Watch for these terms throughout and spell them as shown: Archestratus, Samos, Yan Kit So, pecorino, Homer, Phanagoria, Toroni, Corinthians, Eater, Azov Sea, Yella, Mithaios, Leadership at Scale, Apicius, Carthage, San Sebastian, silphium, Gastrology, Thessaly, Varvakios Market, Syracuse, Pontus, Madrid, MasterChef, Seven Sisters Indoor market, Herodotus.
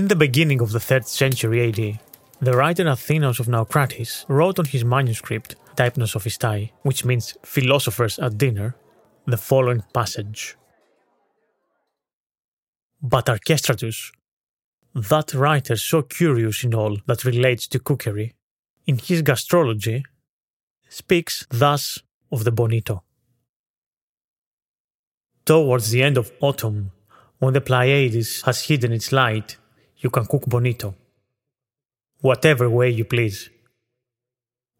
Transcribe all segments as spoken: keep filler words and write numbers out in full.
In the beginning of the third century A D, the writer Athenaeus of Naucratis wrote on his manuscript Deipnosophistae, which means philosophers at dinner, the following passage. But Archestratus, that writer so curious in all that relates to cookery, in his Gastrology, speaks thus of the Bonito. Towards the end of autumn, when the Pleiades has hidden its light, you can cook bonito, whatever way you please.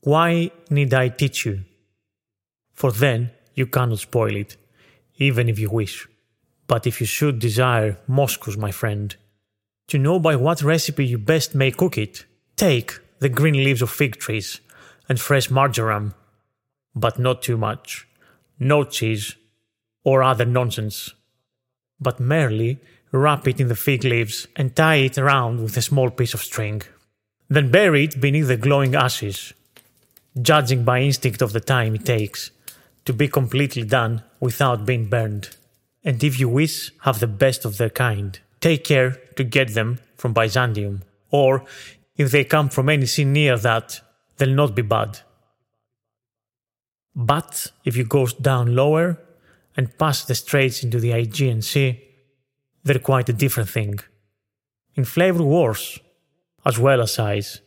Why need I teach you? For then you cannot spoil it, even if you wish. But if you should desire Moscus, my friend, to know by what recipe you best may cook it, take the green leaves of fig trees and fresh marjoram, but not too much, no cheese or other nonsense, but merely wrap it in the fig leaves and tie it round with a small piece of string. Then bury it beneath the glowing ashes, judging by instinct of the time it takes to be completely done without being burned. And if you wish, have the best of their kind. Take care to get them from Byzantium, or if they come from any sea near that, they'll not be bad. But if you go down lower and pass the straits into the Aegean Sea, they're quite a different thing, in flavour worse, as well as size,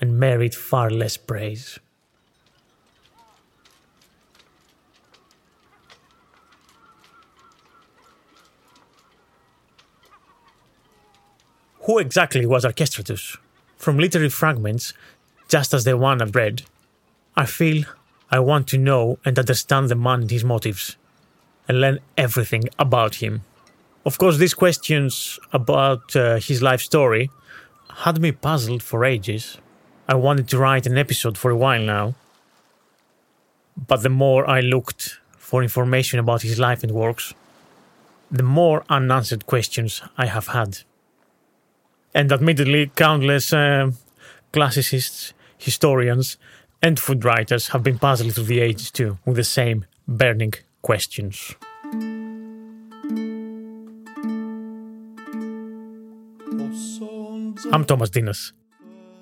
and merit far less praise. Who exactly was Archestratus? From literary fragments, just as the one I've read, I feel I want to know and understand the man and his motives, and learn everything about him. Of course, these questions about uh, his life story had me puzzled for ages. I wanted to write an episode for a while now. But the more I looked for information about his life and works, the more unanswered questions I have had. And admittedly, countless uh, classicists, historians, and food writers have been puzzled through the ages too, with the same burning questions. I'm Thomas Dinas,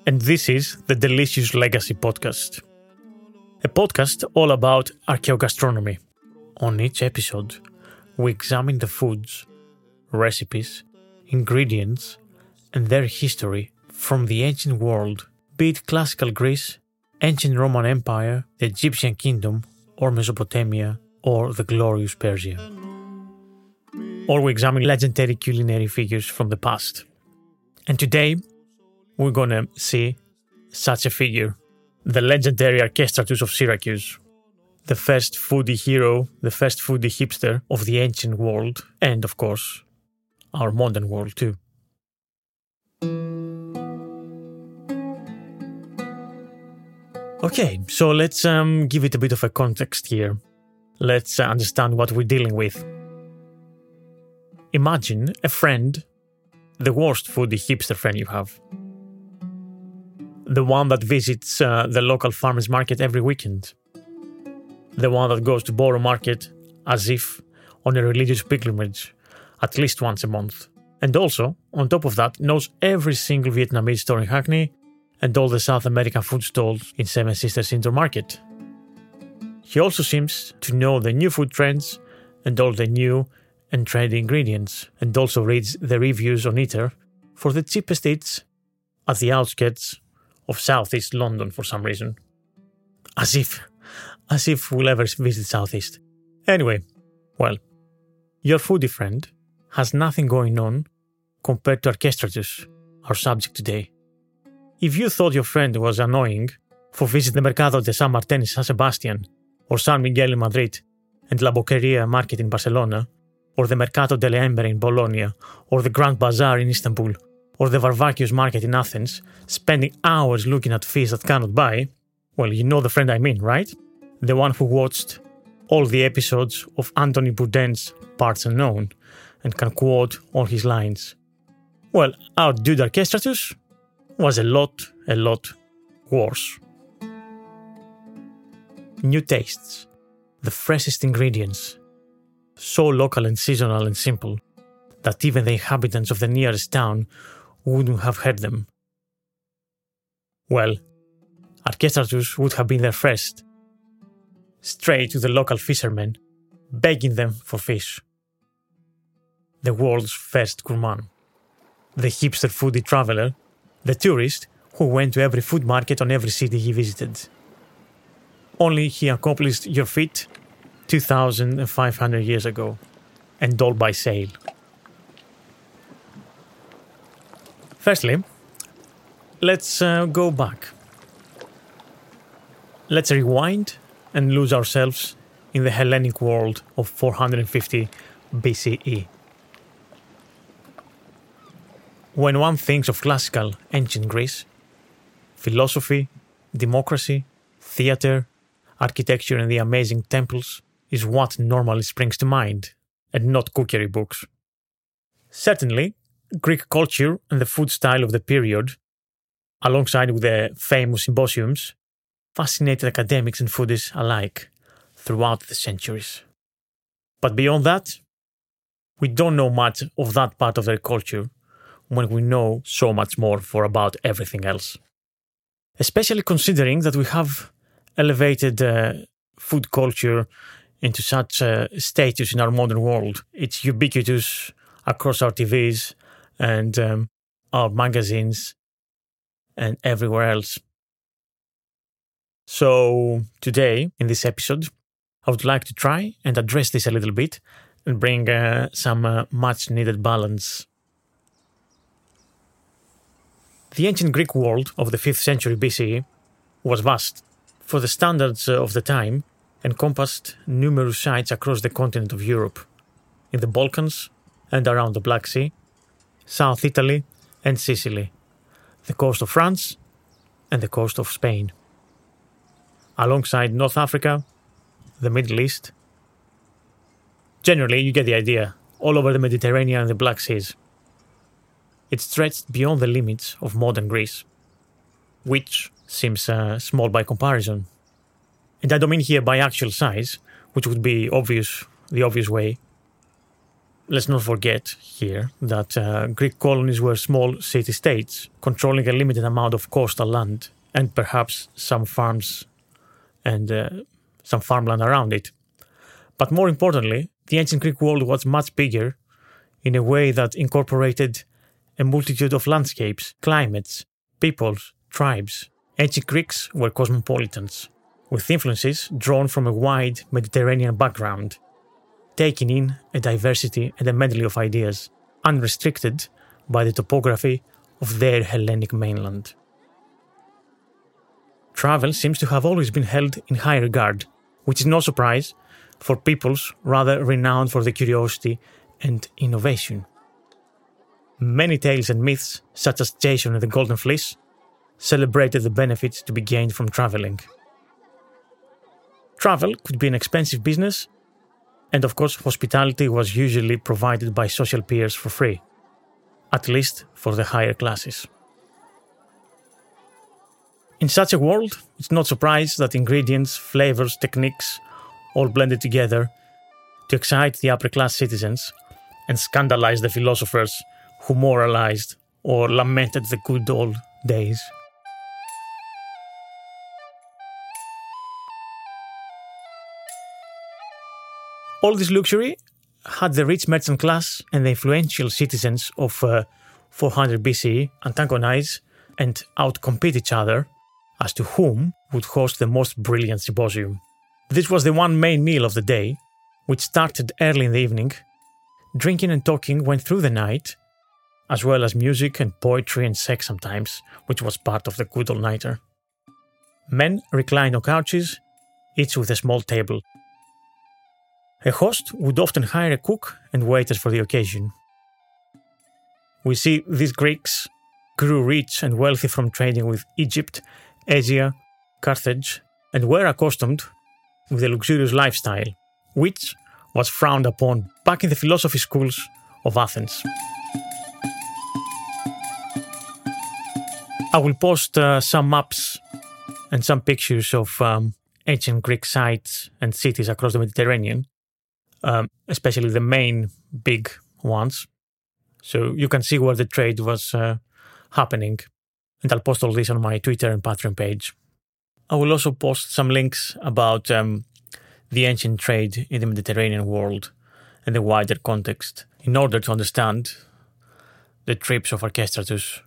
and this is the Delicious Legacy Podcast, a podcast all about archaeogastronomy. On each episode, we examine the foods, recipes, ingredients, and their history from the ancient world, be it classical Greece, ancient Roman Empire, the Egyptian Kingdom, or Mesopotamia, or the glorious Persia. Or we examine legendary culinary figures from the past. And today, we're gonna see such a figure, the legendary Archestratus of Syracuse, the first foodie hero, the first foodie hipster of the ancient world, and of course, our modern world too. Okay, so let's um, give it a bit of a context here. Let's uh, understand what we're dealing with. Imagine a friend, the worst foodie hipster friend you have. The one that visits uh, the local farmer's market every weekend. The one that goes to Borough Market as if on a religious pilgrimage, at least once a month. And also, on top of that, knows every single Vietnamese store in Hackney and all the South American food stalls in Seven Sisters Indoor Market. He also seems to know the new food trends and all the new and trendy ingredients, and also reads the reviews on Eater for the cheapest eats at the outskirts of Southeast London for some reason. As if, as if we'll ever visit Southeast. Anyway, well, your foodie friend has nothing going on compared to Archestratus, our subject today. If you thought your friend was annoying for visiting the Mercado de San Martín in San Sebastian, or San Miguel in Madrid, and La Boqueria Market in Barcelona, or the Mercato delle Embere in Bologna, or the Grand Bazaar in Istanbul, or the Varvakios Market in Athens, spending hours looking at fish that cannot buy, well, you know the friend I mean, right? The one who watched all the episodes of Anthony Bourdain's Parts Unknown and can quote all his lines. Well, our dude Archestratus was a lot, a lot worse. New tastes, the freshest ingredients, so local and seasonal and simple that even the inhabitants of the nearest town wouldn't have heard them. Well, Archestratus would have been their first, straight to the local fishermen, begging them for fish. The world's first gourmand, the hipster foodie traveller, the tourist who went to every food market on every city he visited. Only he accomplished your feat two thousand five hundred years ago, and all by sail. Firstly, let's uh, go back. Let's rewind and lose ourselves in the Hellenic world of four hundred fifty B C E. When one thinks of classical ancient Greece, philosophy, democracy, theatre, architecture and the amazing temples is what normally springs to mind, and not cookery books. Certainly, Greek culture and the food style of the period, alongside with the famous symposiums, fascinated academics and foodies alike throughout the centuries. But beyond that, we don't know much of that part of their culture when we know so much more for about everything else. Especially considering that we have elevated uh, food culture into such a uh, status in our modern world. It's ubiquitous across our T Vs and um, our magazines and everywhere else. So today, in this episode, I would like to try and address this a little bit and bring uh, some uh, much-needed balance. The ancient Greek world of the fifth century B C E was vast, for the standards of the time, encompassed numerous sites across the continent of Europe, in the Balkans and around the Black Sea, South Italy and Sicily, the coast of France and the coast of Spain, alongside North Africa, the Middle East. Generally, you get the idea, all over the Mediterranean and the Black Seas. It stretched beyond the limits of modern Greece, which seems uh, small by comparison. And I don't mean here by actual size, which would be obvious, the obvious way. Let's not forget here that uh, Greek colonies were small city-states, controlling a limited amount of coastal land and perhaps some farms and uh, some farmland around it. But more importantly, the ancient Greek world was much bigger in a way that incorporated a multitude of landscapes, climates, peoples, tribes. Ancient Greeks were cosmopolitans, with influences drawn from a wide Mediterranean background, taking in a diversity and a medley of ideas, unrestricted by the topography of their Hellenic mainland. Travel seems to have always been held in high regard, which is no surprise for peoples rather renowned for their curiosity and innovation. Many tales and myths, such as Jason and the Golden Fleece, celebrated the benefits to be gained from travelling. Travel could be an expensive business, and of course hospitality was usually provided by social peers for free, at least for the higher classes. In such a world, it's not surprising that ingredients, flavours, techniques all blended together to excite the upper class citizens and scandalized the philosophers who moralized or lamented the good old days. All this luxury had the rich merchant class and the influential citizens of uh, four hundred B C antagonize and outcompete each other as to whom would host the most brilliant symposium. This was the one main meal of the day, which started early in the evening. Drinking and talking went through the night, as well as music and poetry and sex sometimes, which was part of the good all-nighter. Men reclined on couches, each with a small table. A host would often hire a cook and waiters for the occasion. We see these Greeks grew rich and wealthy from trading with Egypt, Asia, Carthage, and were accustomed with a luxurious lifestyle, which was frowned upon back in the philosophy schools of Athens. I will post uh, some maps and some pictures of um, ancient Greek sites and cities across the Mediterranean, um, especially the main big ones, so you can see where the trade was uh, happening. And I'll post all this on my Twitter and Patreon page. I will also post some links about um, the ancient trade in the Mediterranean world and the wider context in order to understand the trips of Archestratus.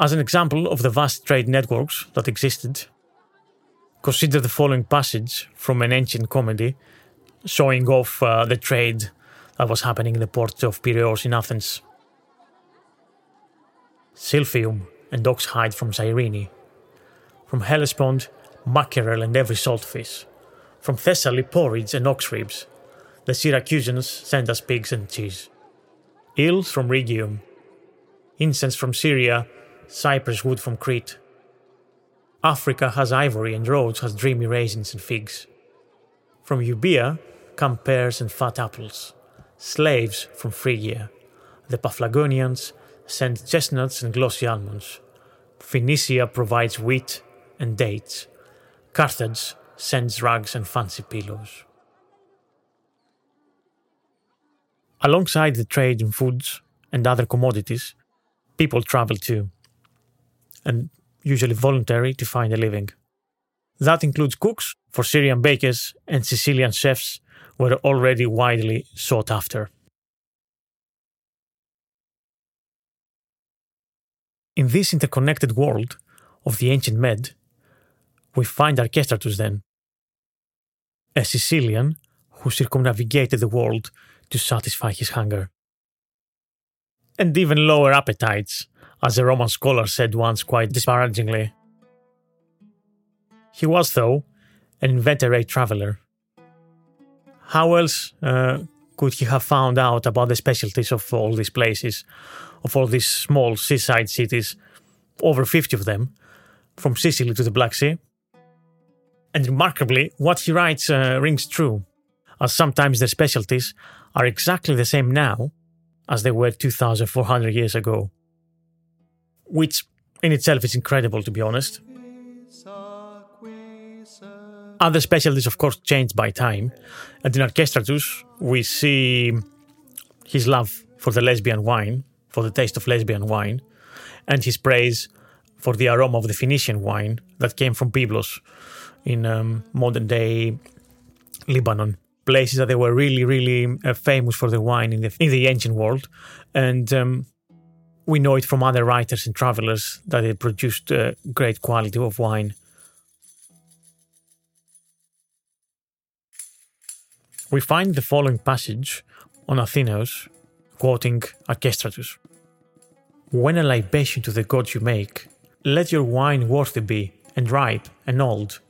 As an example of the vast trade networks that existed, consider the following passage from an ancient comedy showing off uh, the trade that was happening in the port of Piraeus in Athens. Silphium and ox hide from Cyrene, from Hellespont, mackerel and every salt fish, from Thessaly porridge and ox ribs. The Syracusans send us pigs and cheese. Eels from Rhegium, incense from Syria, cypress wood from Crete. Africa has ivory and Rhodes has dreamy raisins and figs. From Euboea come pears and fat apples. Slaves from Phrygia, the Paphlagonians send chestnuts and glossy almonds. Phoenicia provides wheat and dates. Carthage sends rugs and fancy pillows. Alongside the trade in foods and other commodities, people travel too, and usually voluntary to find a living. That includes cooks, for Syrian bakers and Sicilian chefs were already widely sought after. In this interconnected world of the ancient Med, we find Archestratus then, a Sicilian who circumnavigated the world to satisfy his hunger. And even lower appetites, as a Roman scholar said once quite disparagingly. He was, though, an inveterate traveller. How else uh, could he have found out about the specialties of all these places, of all these small seaside cities, over fifty of them, from Sicily to the Black Sea? And remarkably, what he writes uh, rings true, as sometimes their specialties are exactly the same now as they were two thousand four hundred years ago. Which in itself is incredible, to be honest. Other specialties, of course, changed by time, and in Archestratus we see his love for the lesbian wine, for the taste of lesbian wine, and his praise for the aroma of the Phoenician wine that came from Byblos in um, modern-day Lebanon, places that they were really, really uh, famous for the wine in the, in the ancient world, and um, we know it from other writers and travelers that they produced uh, great quality of wine. We find the following passage on Athenaeus, quoting Archestratus. When a libation to the gods you make, let your wine worthy be, and ripe, and old,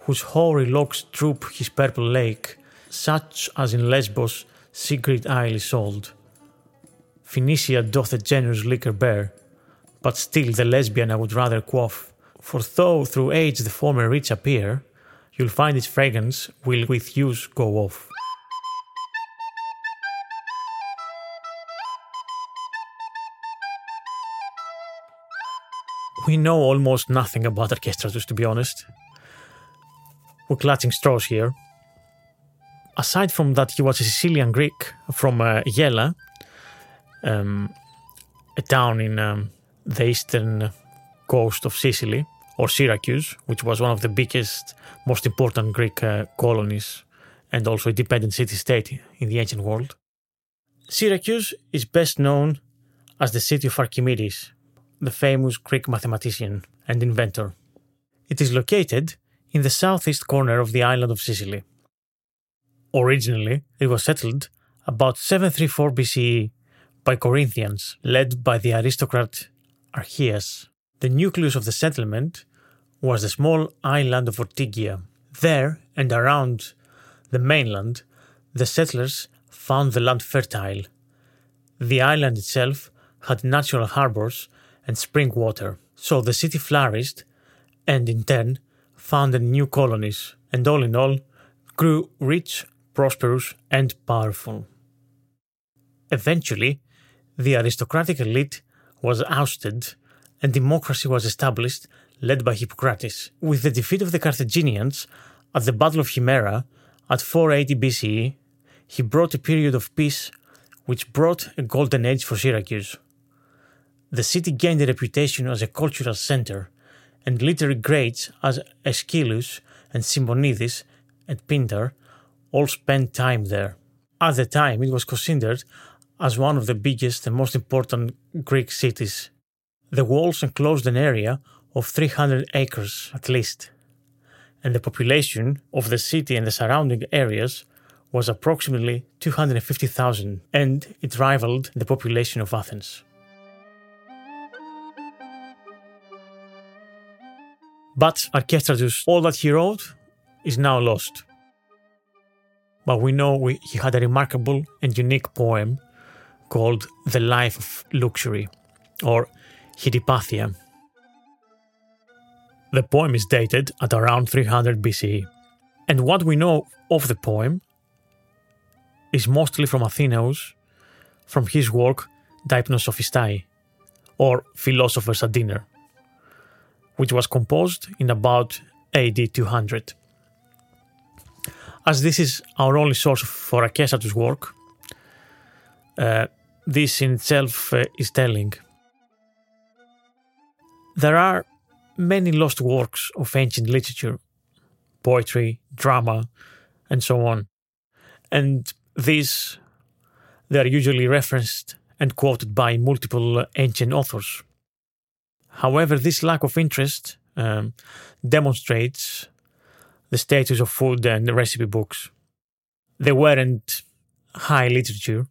whose hoary locks droop his purple lake, such as in Lesbos Sigrid isle is sold. Phoenicia doth a generous liquor bear, but still the lesbian I would rather quaff, for though through age the former rich appear, you'll find its fragrance will with use go off. We know almost nothing about Archestratus, to be honest. We're clutching straws here. aside from that, he was a Sicilian Greek from uh, Yella, um, a town in um, the eastern coast of Sicily, or Syracuse, which was one of the biggest, most important Greek uh, colonies and also a dependent city-state in the ancient world. Syracuse is best known as the city of Archimedes, the famous Greek mathematician and inventor. It is located in the southeast corner of the island of Sicily. Originally, it was settled about seven thirty-four B C E by Corinthians, led by the aristocrat Archias. The nucleus of the settlement was the small island of Ortigia. There and around the mainland, the settlers found the land fertile. The island itself had natural harbors and spring water, so the city flourished and, in turn, founded new colonies, and all in all, grew rich, prosperous, and powerful. Eventually, the aristocratic elite was ousted and democracy was established, led by Hippocrates. With the defeat of the Carthaginians at the Battle of Himera at four eighty B C E, he brought a period of peace which brought a golden age for Syracuse. The city gained a reputation as a cultural center and literary greats as Aeschylus and Simonides and Pindar all spent time there. At the time, it was considered as one of the biggest and most important Greek cities. The walls enclosed an area of three hundred acres at least, and the population of the city and the surrounding areas was approximately two hundred fifty thousand, and it rivaled the population of Athens. But Archestratus, all that he wrote, is now lost. But we know we, he had a remarkable and unique poem called The Life of Luxury, or Hidipathia. The poem is dated at around three hundred B C E, and what we know of the poem is mostly from Athenaeus, from his work Deipnosophistae, or Philosophers at Dinner, which was composed in about A D two hundred. As this is our only source for Archestratus' work, uh, this in itself uh, is telling. There are many lost works of ancient literature, poetry, drama, and so on, and these, they are usually referenced and quoted by multiple ancient authors. However, this lack of interest um, demonstrates the status of food and recipe books. They weren't high literature,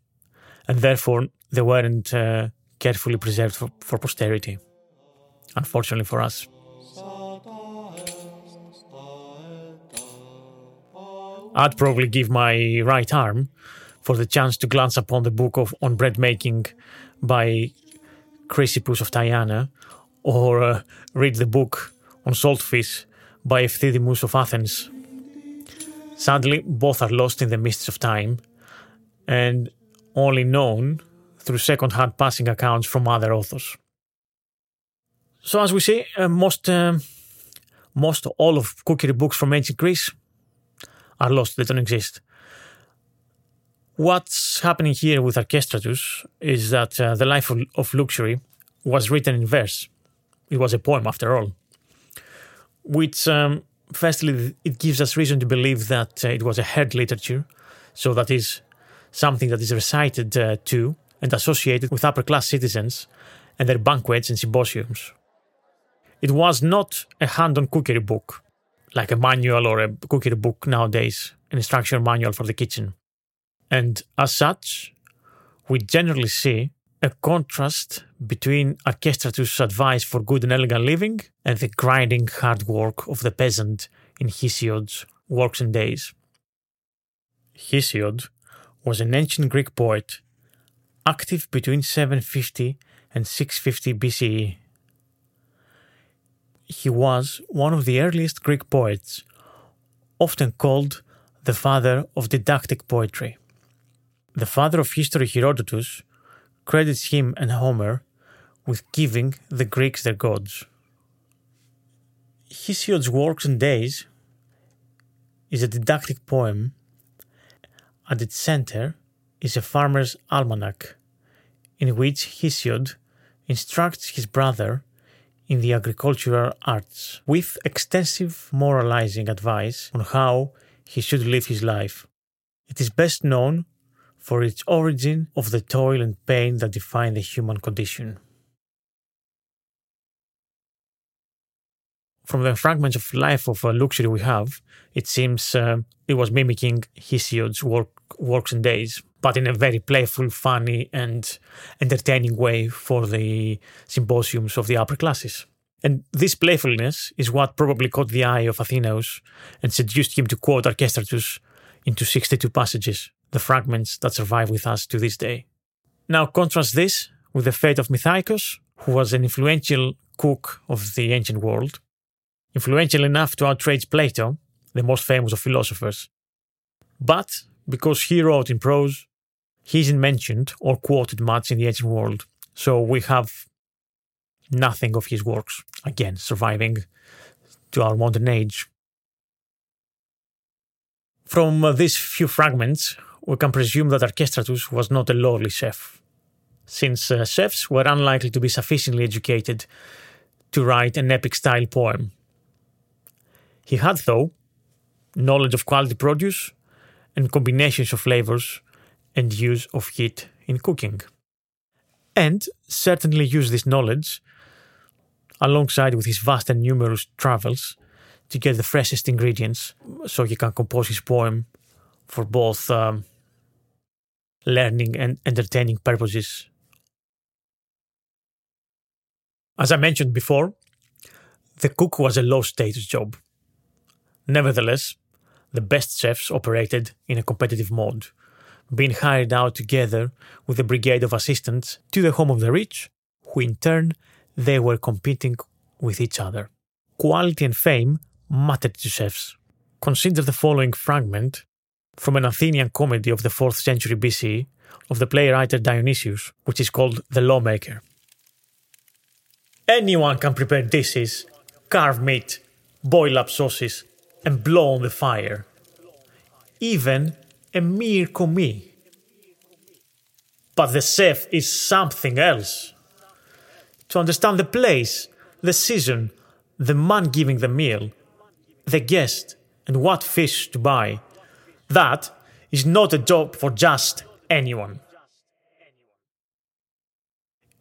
and therefore they weren't uh, carefully preserved for, for posterity, unfortunately for us. I'd probably give my right arm for the chance to glance upon the book of on bread making by Chrysippus of Tyana, or uh, read the book on salt fish by Euthydemus of Athens. Sadly, both are lost in the mists of time and only known through second-hand passing accounts from other authors. So as we see, uh, most, um, most all of cookery books from ancient Greece are lost, they don't exist. What's happening here with Archestratus is that uh, The Life of, of Luxury was written in verse. It was a poem, after all. Which, um, firstly, it gives us reason to believe that uh, it was a heard literature, so that is something that is recited uh, to and associated with upper-class citizens and their banquets and symposiums. It was not a hand-on cookery book, like a manual or a cookery book nowadays, an instruction manual for the kitchen. And as such, we generally see a contrast between Archestratus' advice for good and elegant living and the grinding hard work of the peasant in Hesiod's Works and Days. Hesiod was an ancient Greek poet, active between seven fifty and six fifty B C E. He was one of the earliest Greek poets, often called the father of didactic poetry. The father of history, Herodotus, credits him and Homer with giving the Greeks their gods. Hesiod's Works and Days is a didactic poem At its center is a farmer's almanac, in which Hesiod instructs his brother in the agricultural arts, with extensive moralizing advice on how he should live his life. It is best known for its origin of the toil and pain that define the human condition. From the fragments of life of uh, luxury we have, it seems uh, it was mimicking Hesiod's work, works and days, but in a very playful, funny and entertaining way for the symposiums of the upper classes. And this playfulness is what probably caught the eye of Athenaeus and seduced him to quote Archestratus into sixty-two passages, the fragments that survive with us to this day. Now contrast this with the fate of Mithaios, who was an influential cook of the ancient world, influential enough to outrage Plato, the most famous of philosophers. But because he wrote in prose, he isn't mentioned or quoted much in the ancient world, so we have nothing of his works, again, surviving to our modern age. From uh, these few fragments, we can presume that Archestratus was not a lowly chef, since uh, chefs were unlikely to be sufficiently educated to write an epic-style poem. He had, though, knowledge of quality produce and combinations of flavors and use of heat in cooking, and certainly used this knowledge, alongside with his vast and numerous travels, to get the freshest ingredients so he can compose his poem for both um, learning and entertaining purposes. As I mentioned before, the cook was a low-status job. Nevertheless, the best chefs operated in a competitive mode, being hired out together with a brigade of assistants to the home of the rich, who in turn they were competing with each other. Quality and fame mattered to chefs. Consider the following fragment from an Athenian comedy of the fourth century B C of the playwright Dionysius, which is called The Lawmaker. Anyone can prepare dishes, carve meat, boil up sauces, and blow on the fire. Even a mere commis. But the chef is something else. To understand the place, the season, the man giving the meal, the guest, and what fish to buy, that is not a job for just anyone.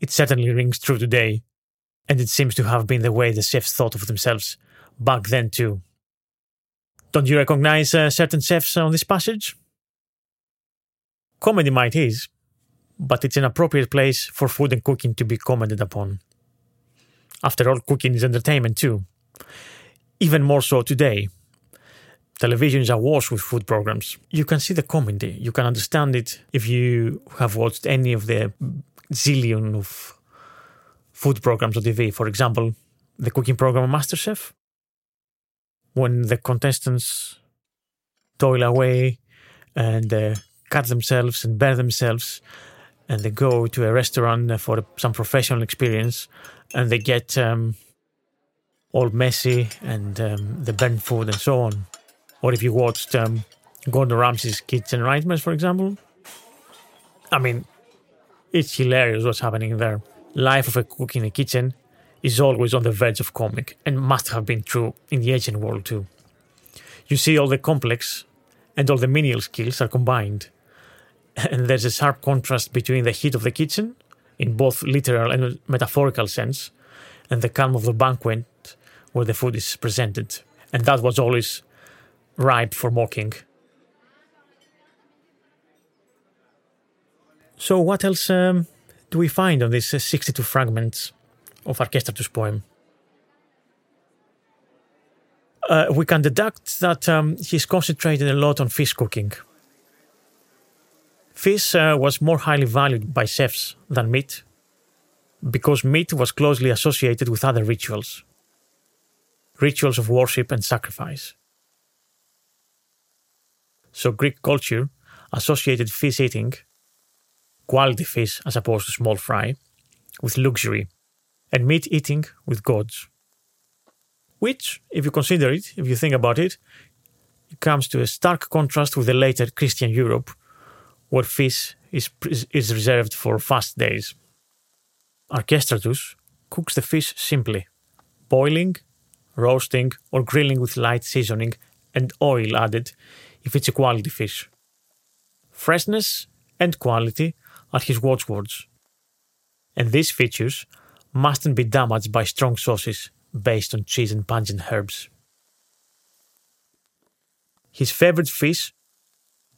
It certainly rings true today, and it seems to have been the way the chefs thought of themselves back then too. Don't you recognize uh, certain chefs on this passage? Comedy might is, but it's an appropriate place for food and cooking to be commented upon. After all, cooking is entertainment too. Even more so today. Televisions are awash with food programs. You can see the comedy, you can understand it if you have watched any of the zillion of food programs on T V. For example, the cooking program MasterChef, when the contestants toil away and uh, cut themselves and burn themselves, and they go to a restaurant for some professional experience, and they get um, all messy and um, they burn food and so on. Or if you watched um, Gordon Ramsay's Kitchen Nightmares, for example, I mean, it's hilarious what's happening there. Life of a cook in a kitchen is always on the verge of comic, and must have been true in the ancient world too. You see, all the complex and all the menial skills are combined, and there's a sharp contrast between the heat of the kitchen, in both literal and metaphorical sense, and the calm of the banquet where the food is presented, and that was always ripe for mocking. So what else um, do we find on these uh, sixty-two fragments of Archestratus' poem? Uh, we can deduct that um, he's concentrated a lot on fish cooking. Fish uh, was more highly valued by chefs than meat, because meat was closely associated with other rituals, rituals of worship and sacrifice. So Greek culture associated fish eating, quality fish as opposed to small fry, with luxury, and meat-eating with gods. Which, if you consider it, if you think about it, comes to a stark contrast with the later Christian Europe, where fish is, is reserved for fast days. Archestratus cooks the fish simply, boiling, roasting, or grilling with light seasoning and oil added if it's a quality fish. Freshness and quality are his watchwords, and these features mustn't be damaged by strong sauces based on cheese and pungent herbs. His favorite fish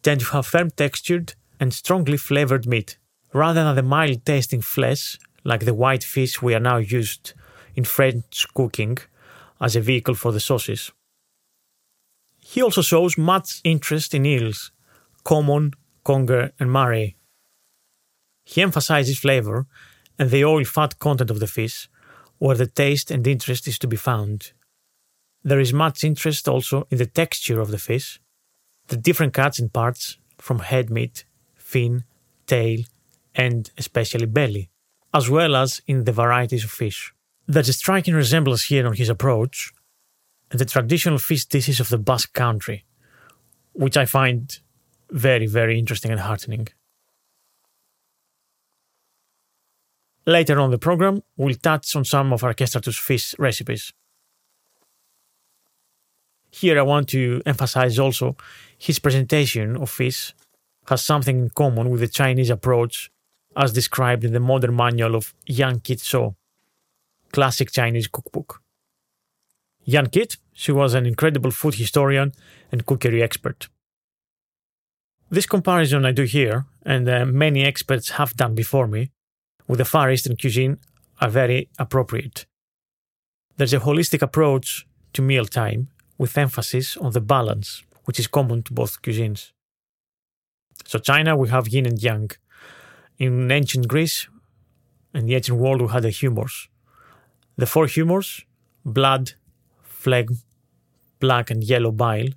tend to have firm-textured and strongly flavored meat, rather than the mild-tasting flesh like the white fish we are now used in French cooking as a vehicle for the sauces. He also shows much interest in eels, common, conger, and marais. He emphasizes flavor and the oil-fat content of the fish, where the taste and interest is to be found. There is much interest also in the texture of the fish, the different cuts and parts from head meat, fin, tail, and especially belly, as well as in the varieties of fish. There's a striking resemblance here on his approach and the traditional fish dishes of the Basque country, which I find very, very interesting and heartening. Later on the program, we'll touch on some of Archestratus' fish recipes. Here I want to emphasize also his presentation of fish has something in common with the Chinese approach as described in the modern manual of Yan Kit So, classic Chinese cookbook. Yan Kit, she was an incredible food historian and cookery expert. This comparison I do here, and uh, many experts have done before me, with the Far Eastern cuisine are very appropriate. There's a holistic approach to mealtime with emphasis on the balance, which is common to both cuisines. So China, we have yin and yang. In ancient Greece and the ancient world, we had the humors. The four humors, blood, phlegm, black and yellow bile,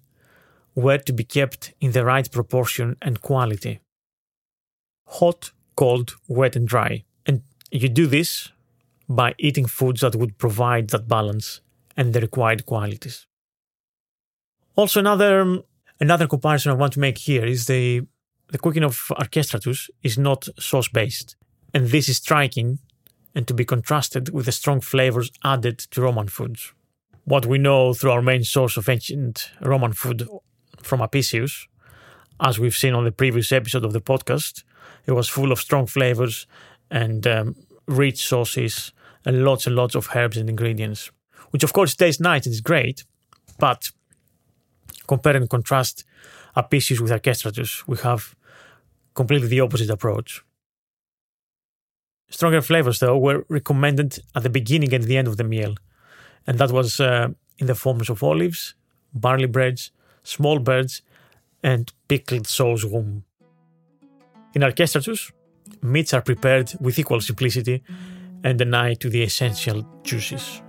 were to be kept in the right proportion and quality. Hot, cold, wet and dry. And you do this by eating foods that would provide that balance and the required qualities. Also, another another comparison I want to make here is the, the cooking of Archestratus is not sauce-based. And this is striking and to be contrasted with the strong flavors added to Roman foods. What we know through our main source of ancient Roman food from Apicius, as we've seen on the previous episode of the podcast, it was full of strong flavors and um, rich sauces and lots and lots of herbs and ingredients, which of course tastes nice and is great, but compare and contrast Apicius with Archestratus, we have completely the opposite approach. Stronger flavors, though, were recommended at the beginning and the end of the meal, and that was uh, in the forms of olives, barley breads, small birds, and pickled sorghum. In Archestratus, meats are prepared with equal simplicity and an eye to the essential juices.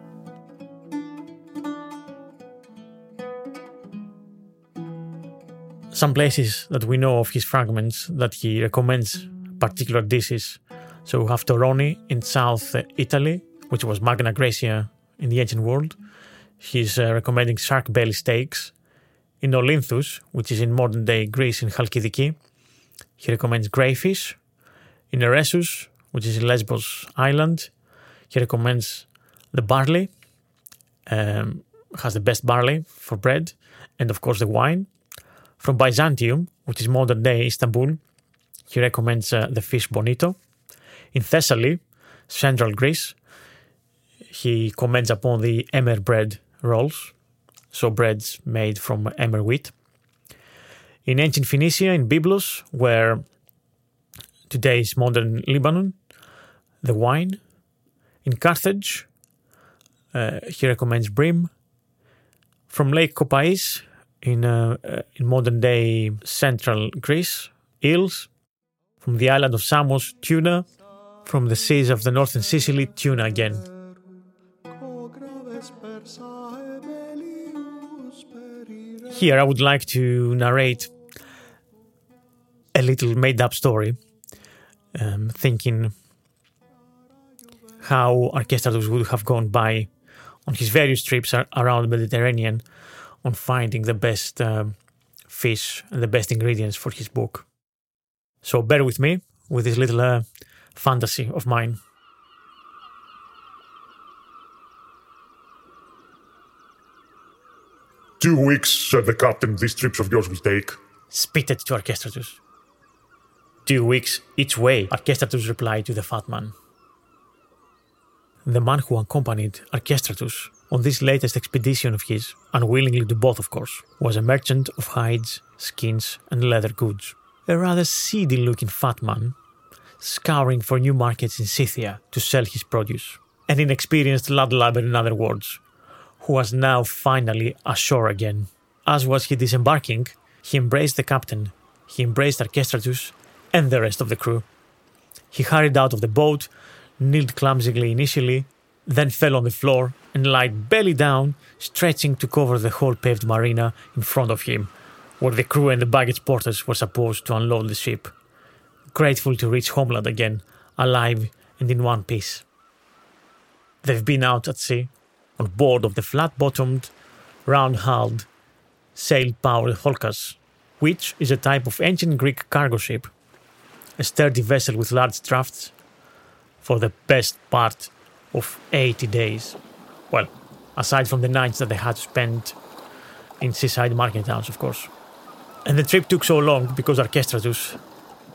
Some places that we know of his fragments that he recommends particular dishes. So we have Toroni in South Italy, which was Magna Graecia in the ancient world. He's uh, recommending shark belly steaks. In Olynthus, which is in modern-day Greece in Chalkidiki, he recommends crayfish. In Eresus, which is in Lesbos Island, he recommends the barley, um, has the best barley for bread, and of course the wine. From Byzantium, which is modern-day Istanbul, he recommends uh, the fish bonito. In Thessaly, central Greece, he comments upon the emmer bread rolls, so breads made from emmer wheat. In ancient Phoenicia, in Byblos, where today is modern Lebanon, the wine. In Carthage, uh, he recommends bream. From Lake Kopais, in, uh, uh, in modern-day central Greece, eels. From the island of Samos, tuna. From the seas of the northern Sicily, tuna again. Here I would like to narrate a little made-up story, um, thinking how Archestratus would have gone by on his various trips ar- around the Mediterranean on finding the best um, fish and the best ingredients for his book. So bear with me with this little uh, fantasy of mine. Two weeks, said the captain, these trips of yours will take. Spit it to Archestratus. Two weeks each way, Archestratus replied to the fat man. The man who accompanied Archestratus on this latest expedition of his, unwillingly to both of course, was a merchant of hides, skins and leather goods. A rather seedy-looking fat man, scouring for new markets in Scythia to sell his produce. An inexperienced landlubber, in other words, who was now finally ashore again. As was he disembarking, he embraced the captain, he embraced Archestratus and the rest of the crew. He hurried out of the boat, kneeled clumsily initially, then fell on the floor and lied belly down, stretching to cover the whole paved marina in front of him, where the crew and the baggage porters were supposed to unload the ship, grateful to reach homeland again, alive and in one piece. They've been out at sea, on board of the flat-bottomed, round-hulled, sail-powered holcas, which is a type of ancient Greek cargo ship, a sturdy vessel with large drafts, for the best part of eighty days. Well, aside from the nights that they had to spend in seaside market towns, of course. And the trip took so long because Archestratus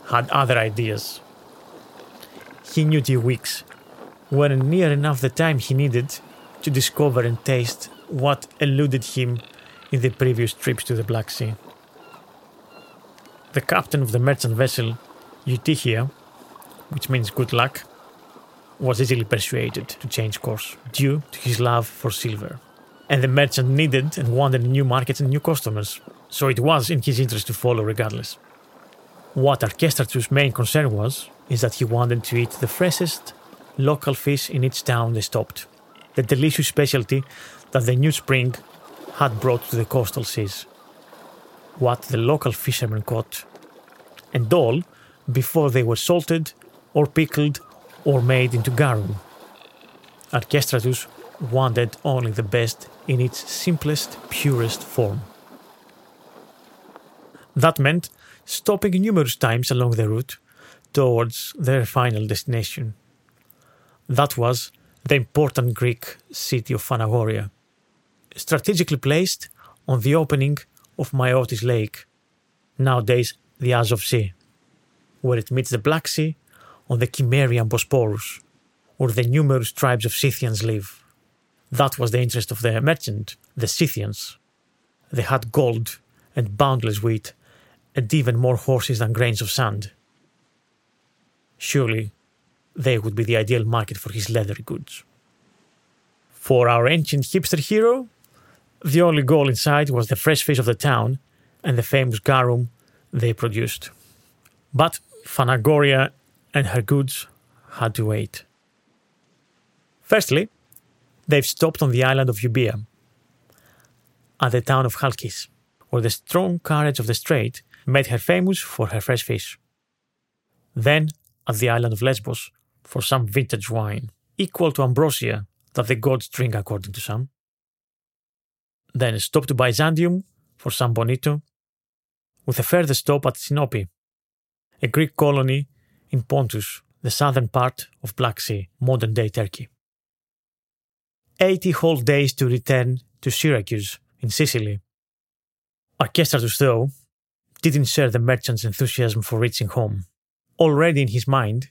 had other ideas. He knew two weeks weren't near enough the time he needed to discover and taste what eluded him in the previous trips to the Black Sea. The captain of the merchant vessel, Euboea, which means good luck, was easily persuaded to change course due to his love for silver. And the merchant needed and wanted new markets and new customers, so it was in his interest to follow regardless. What Archestratus' main concern was is that he wanted to eat the freshest local fish in each town they stopped, the delicious specialty that the new spring had brought to the coastal seas, what the local fishermen caught, and all before they were salted or pickled or made into garum. Archestratus wanted only the best in its simplest, purest form. That meant stopping numerous times along the route towards their final destination. That was the important Greek city of Phanagoria, strategically placed on the opening of Myotis Lake, nowadays the Azov Sea, where it meets the Black Sea on the Cimmerian Bosporus, where the numerous tribes of Scythians live. That was the interest of the merchant, the Scythians. They had gold and boundless wheat, and even more horses than grains of sand. Surely, they would be the ideal market for his leather goods. For our ancient hipster hero, the only goal in sight was the fresh fish of the town and the famous garum they produced. But Phanagoria and her goods had to wait. Firstly, they've stopped on the island of Euboea, at the town of Chalcis, where the strong currents of the strait made her famous for her fresh fish. Then at the island of Lesbos for some vintage wine, equal to ambrosia that the gods drink according to some. Then stopped to Byzantium for some Bonito, with a further stop at Sinope, a Greek colony in Pontus, the southern part of Black Sea, modern-day Turkey. Eighty whole days to return to Syracuse, in Sicily. Archestratus, though, didn't share the merchant's enthusiasm for reaching home. Already in his mind,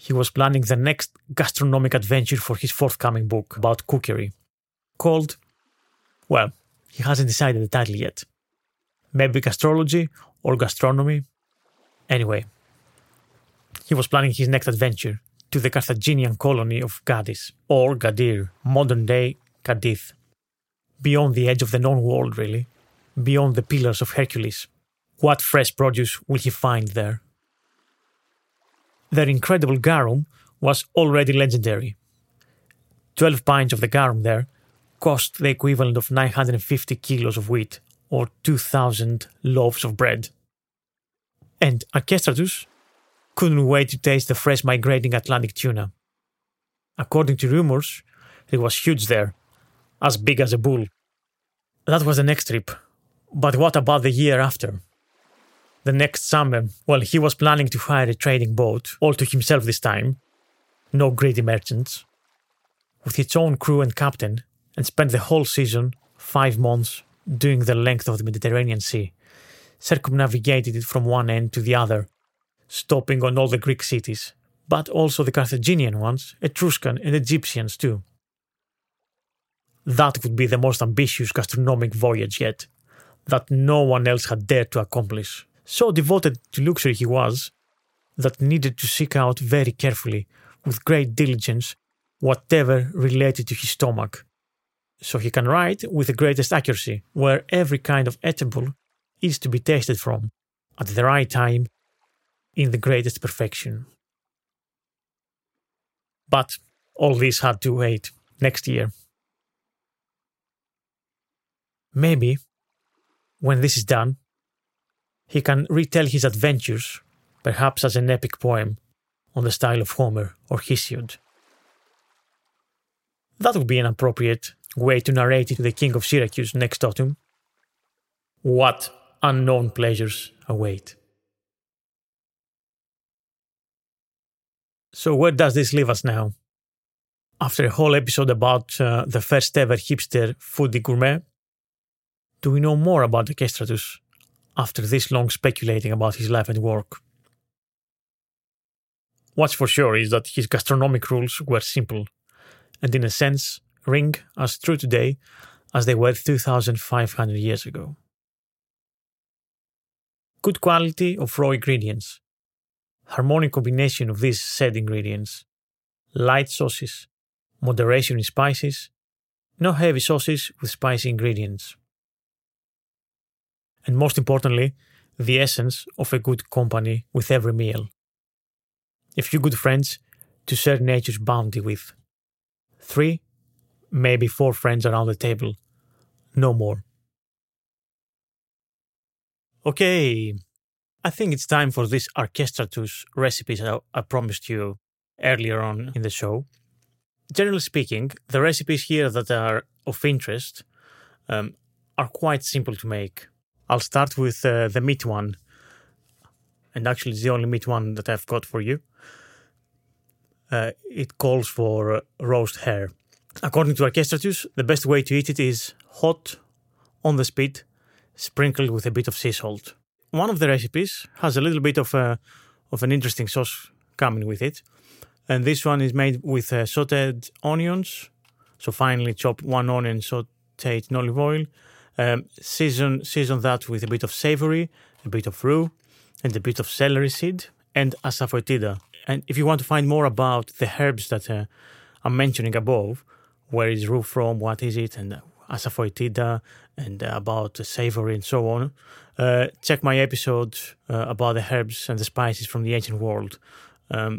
he was planning the next gastronomic adventure for his forthcoming book about cookery, called, well, he hasn't decided the title yet. Maybe Gastrology or Gastronomy. Anyway, he was planning his next adventure to the Carthaginian colony of Gadis, or Gadir, modern-day Cadiz, beyond the edge of the known world, really, beyond the pillars of Hercules. What fresh produce will he find there? Their incredible garum was already legendary. Twelve pints of the garum there cost the equivalent of nine hundred fifty kilos of wheat, or two thousand loaves of bread. And Archestratus couldn't wait to taste the fresh migrating Atlantic tuna. According to rumors, it was huge there, as big as a bull. That was the next trip. But what about the year after? The next summer, well, he was planning to hire a trading boat, all to himself this time. No greedy merchants. With its own crew and captain, and spent the whole season, five months, doing the length of the Mediterranean Sea, circumnavigated it from one end to the other, stopping on all the Greek cities, but also the Carthaginian ones, Etruscan and Egyptians too. That would be the most ambitious gastronomic voyage yet, that no one else had dared to accomplish. So devoted to luxury he was, that needed to seek out very carefully, with great diligence, whatever related to his stomach. So he can write with the greatest accuracy where every kind of edible is to be tasted from, at the right time, in the greatest perfection. But all this had to wait next year. Maybe, when this is done, he can retell his adventures, perhaps as an epic poem, on the style of Homer or Hesiod. That would be an appropriate way to narrate it to the king of Syracuse next autumn. What unknown pleasures await. So where does this leave us now? After a whole episode about uh, the first ever hipster foodie gourmet, do we know more about Archestratus after this long speculating about his life and work? What's for sure is that his gastronomic rules were simple, and in a sense ring as true today as they were two thousand five hundred years ago. Good quality of raw ingredients, harmonic combination of these said ingredients, light sauces, moderation in spices, no heavy sauces with spicy ingredients. And most importantly, the essence of a good company with every meal. A few good friends to share nature's bounty with. Three, maybe four friends around the table. No more. Okay, I think it's time for this Archestratus recipes I, I promised you earlier on in the show. Generally speaking, the recipes here that are of interest um, are quite simple to make. I'll start with uh, the meat one, and actually it's the only meat one that I've got for you. Uh, it calls for uh, roast hare. According to Archestratus, the best way to eat it is hot, on the spit, sprinkled with a bit of sea salt. One of the recipes has a little bit of, a, of an interesting sauce coming with it, and this one is made with uh, sautéed onions, so finely chop one onion, sautéed in olive oil, Um, season season that with a bit of savory, a bit of roux, and a bit of celery seed and asafoetida. And if you want to find more about the herbs that uh, I'm mentioning above, where is roux from, what is it, and asafoetida, and uh, about uh, savory and so on, uh, check my episode uh, about the herbs and the spices from the ancient world. Um,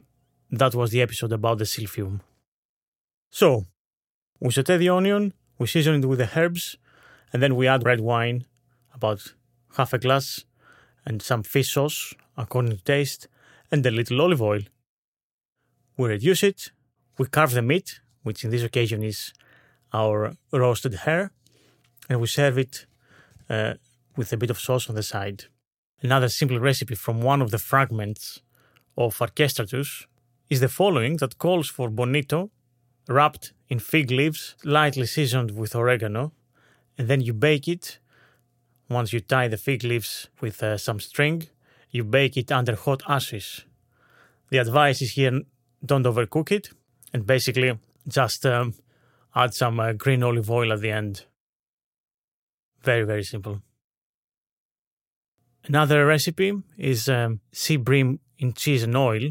that was the episode about the silphium. So, we saute the onion, we season it with the herbs, and then we add red wine, about half a glass, and some fish sauce, according to taste, and a little olive oil. We reduce it, we carve the meat, which in this occasion is our roasted hare, and we serve it uh, with a bit of sauce on the side. Another simple recipe from one of the fragments of Archestratus is the following that calls for bonito, wrapped in fig leaves, lightly seasoned with oregano, and then you bake it. Once you tie the fig leaves with uh, some string, you bake it under hot ashes. The advice is here, don't overcook it, and basically just um, add some uh, green olive oil at the end. Very, very simple. Another recipe is um, sea bream in cheese and oil,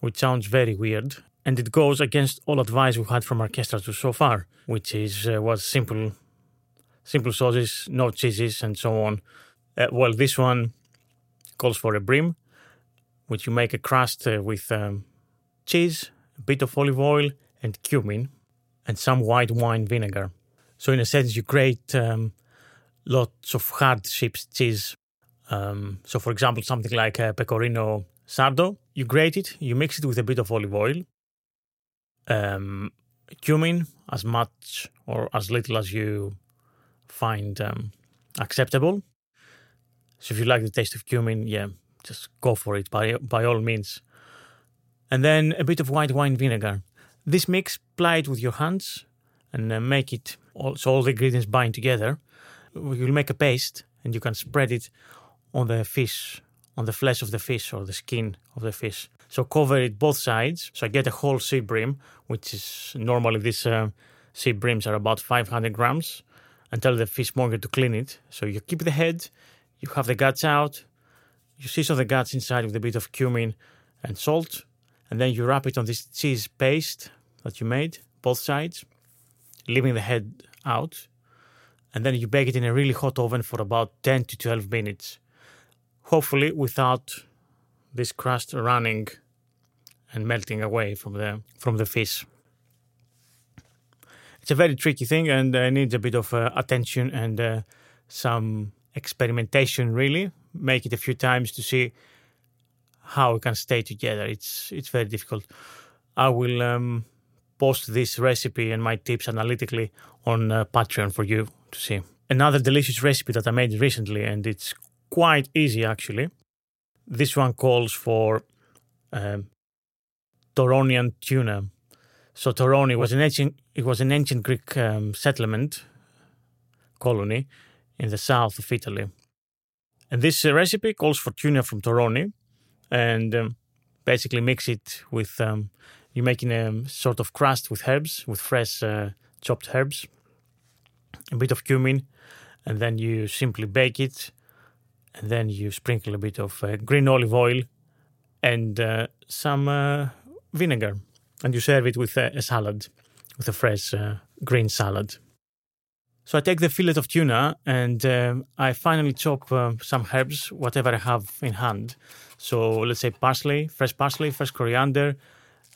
which sounds very weird, and it goes against all advice we had from Archestratus so far, which is uh, was simple. Simple sauces, no cheeses, and so on. Uh, well, this one calls for a bream, which you make a crust uh, with um, cheese, a bit of olive oil, and cumin, and some white wine vinegar. So in a sense, you grate um, lots of hard ship's cheese. Um, so for example, something like a pecorino sardo. You grate it, you mix it with a bit of olive oil, um, cumin, as much or as little as you find um, acceptable. So if you like the taste of cumin, yeah, just go for it by by all means. And then a bit of white wine vinegar. This mix, apply it with your hands and uh, make it all, so all the ingredients bind together. You'll make a paste and you can spread it on the fish, on the flesh of the fish or the skin of the fish. So cover it both sides. So I get a whole sea bream, which is normally these uh, sea breams are about five hundred grams. And tell the fishmonger to clean it. So you keep the head, you have the guts out, you season the guts inside with a bit of cumin and salt. And then you wrap it on this cheese paste that you made, both sides, leaving the head out. And then you bake it in a really hot oven for about ten to twelve minutes. Hopefully without this crust running and melting away from the from the fish. It's a very tricky thing and uh, needs a bit of uh, attention and uh, some experimentation, really. Make it a few times to see how it can stay together. It's it's very difficult. I will um, post this recipe and my tips analytically on uh, Patreon for you to see. Another delicious recipe that I made recently, and it's quite easy actually. This one calls for um, Toronian tuna. So Toroni was an ancient it was an ancient Greek um, settlement colony in the south of Italy, and this uh, recipe calls for tuna from Toroni. And um, basically mix it with, um, you're making a sort of crust with herbs, with fresh uh, chopped herbs, a bit of cumin, and then you simply bake it, and then you sprinkle a bit of uh, green olive oil and uh, some uh, vinegar. And you serve it with a, a salad, with a fresh uh, green salad. So I take the fillet of tuna and uh, I finally chop uh, some herbs, whatever I have in hand. So let's say parsley, fresh parsley, fresh coriander,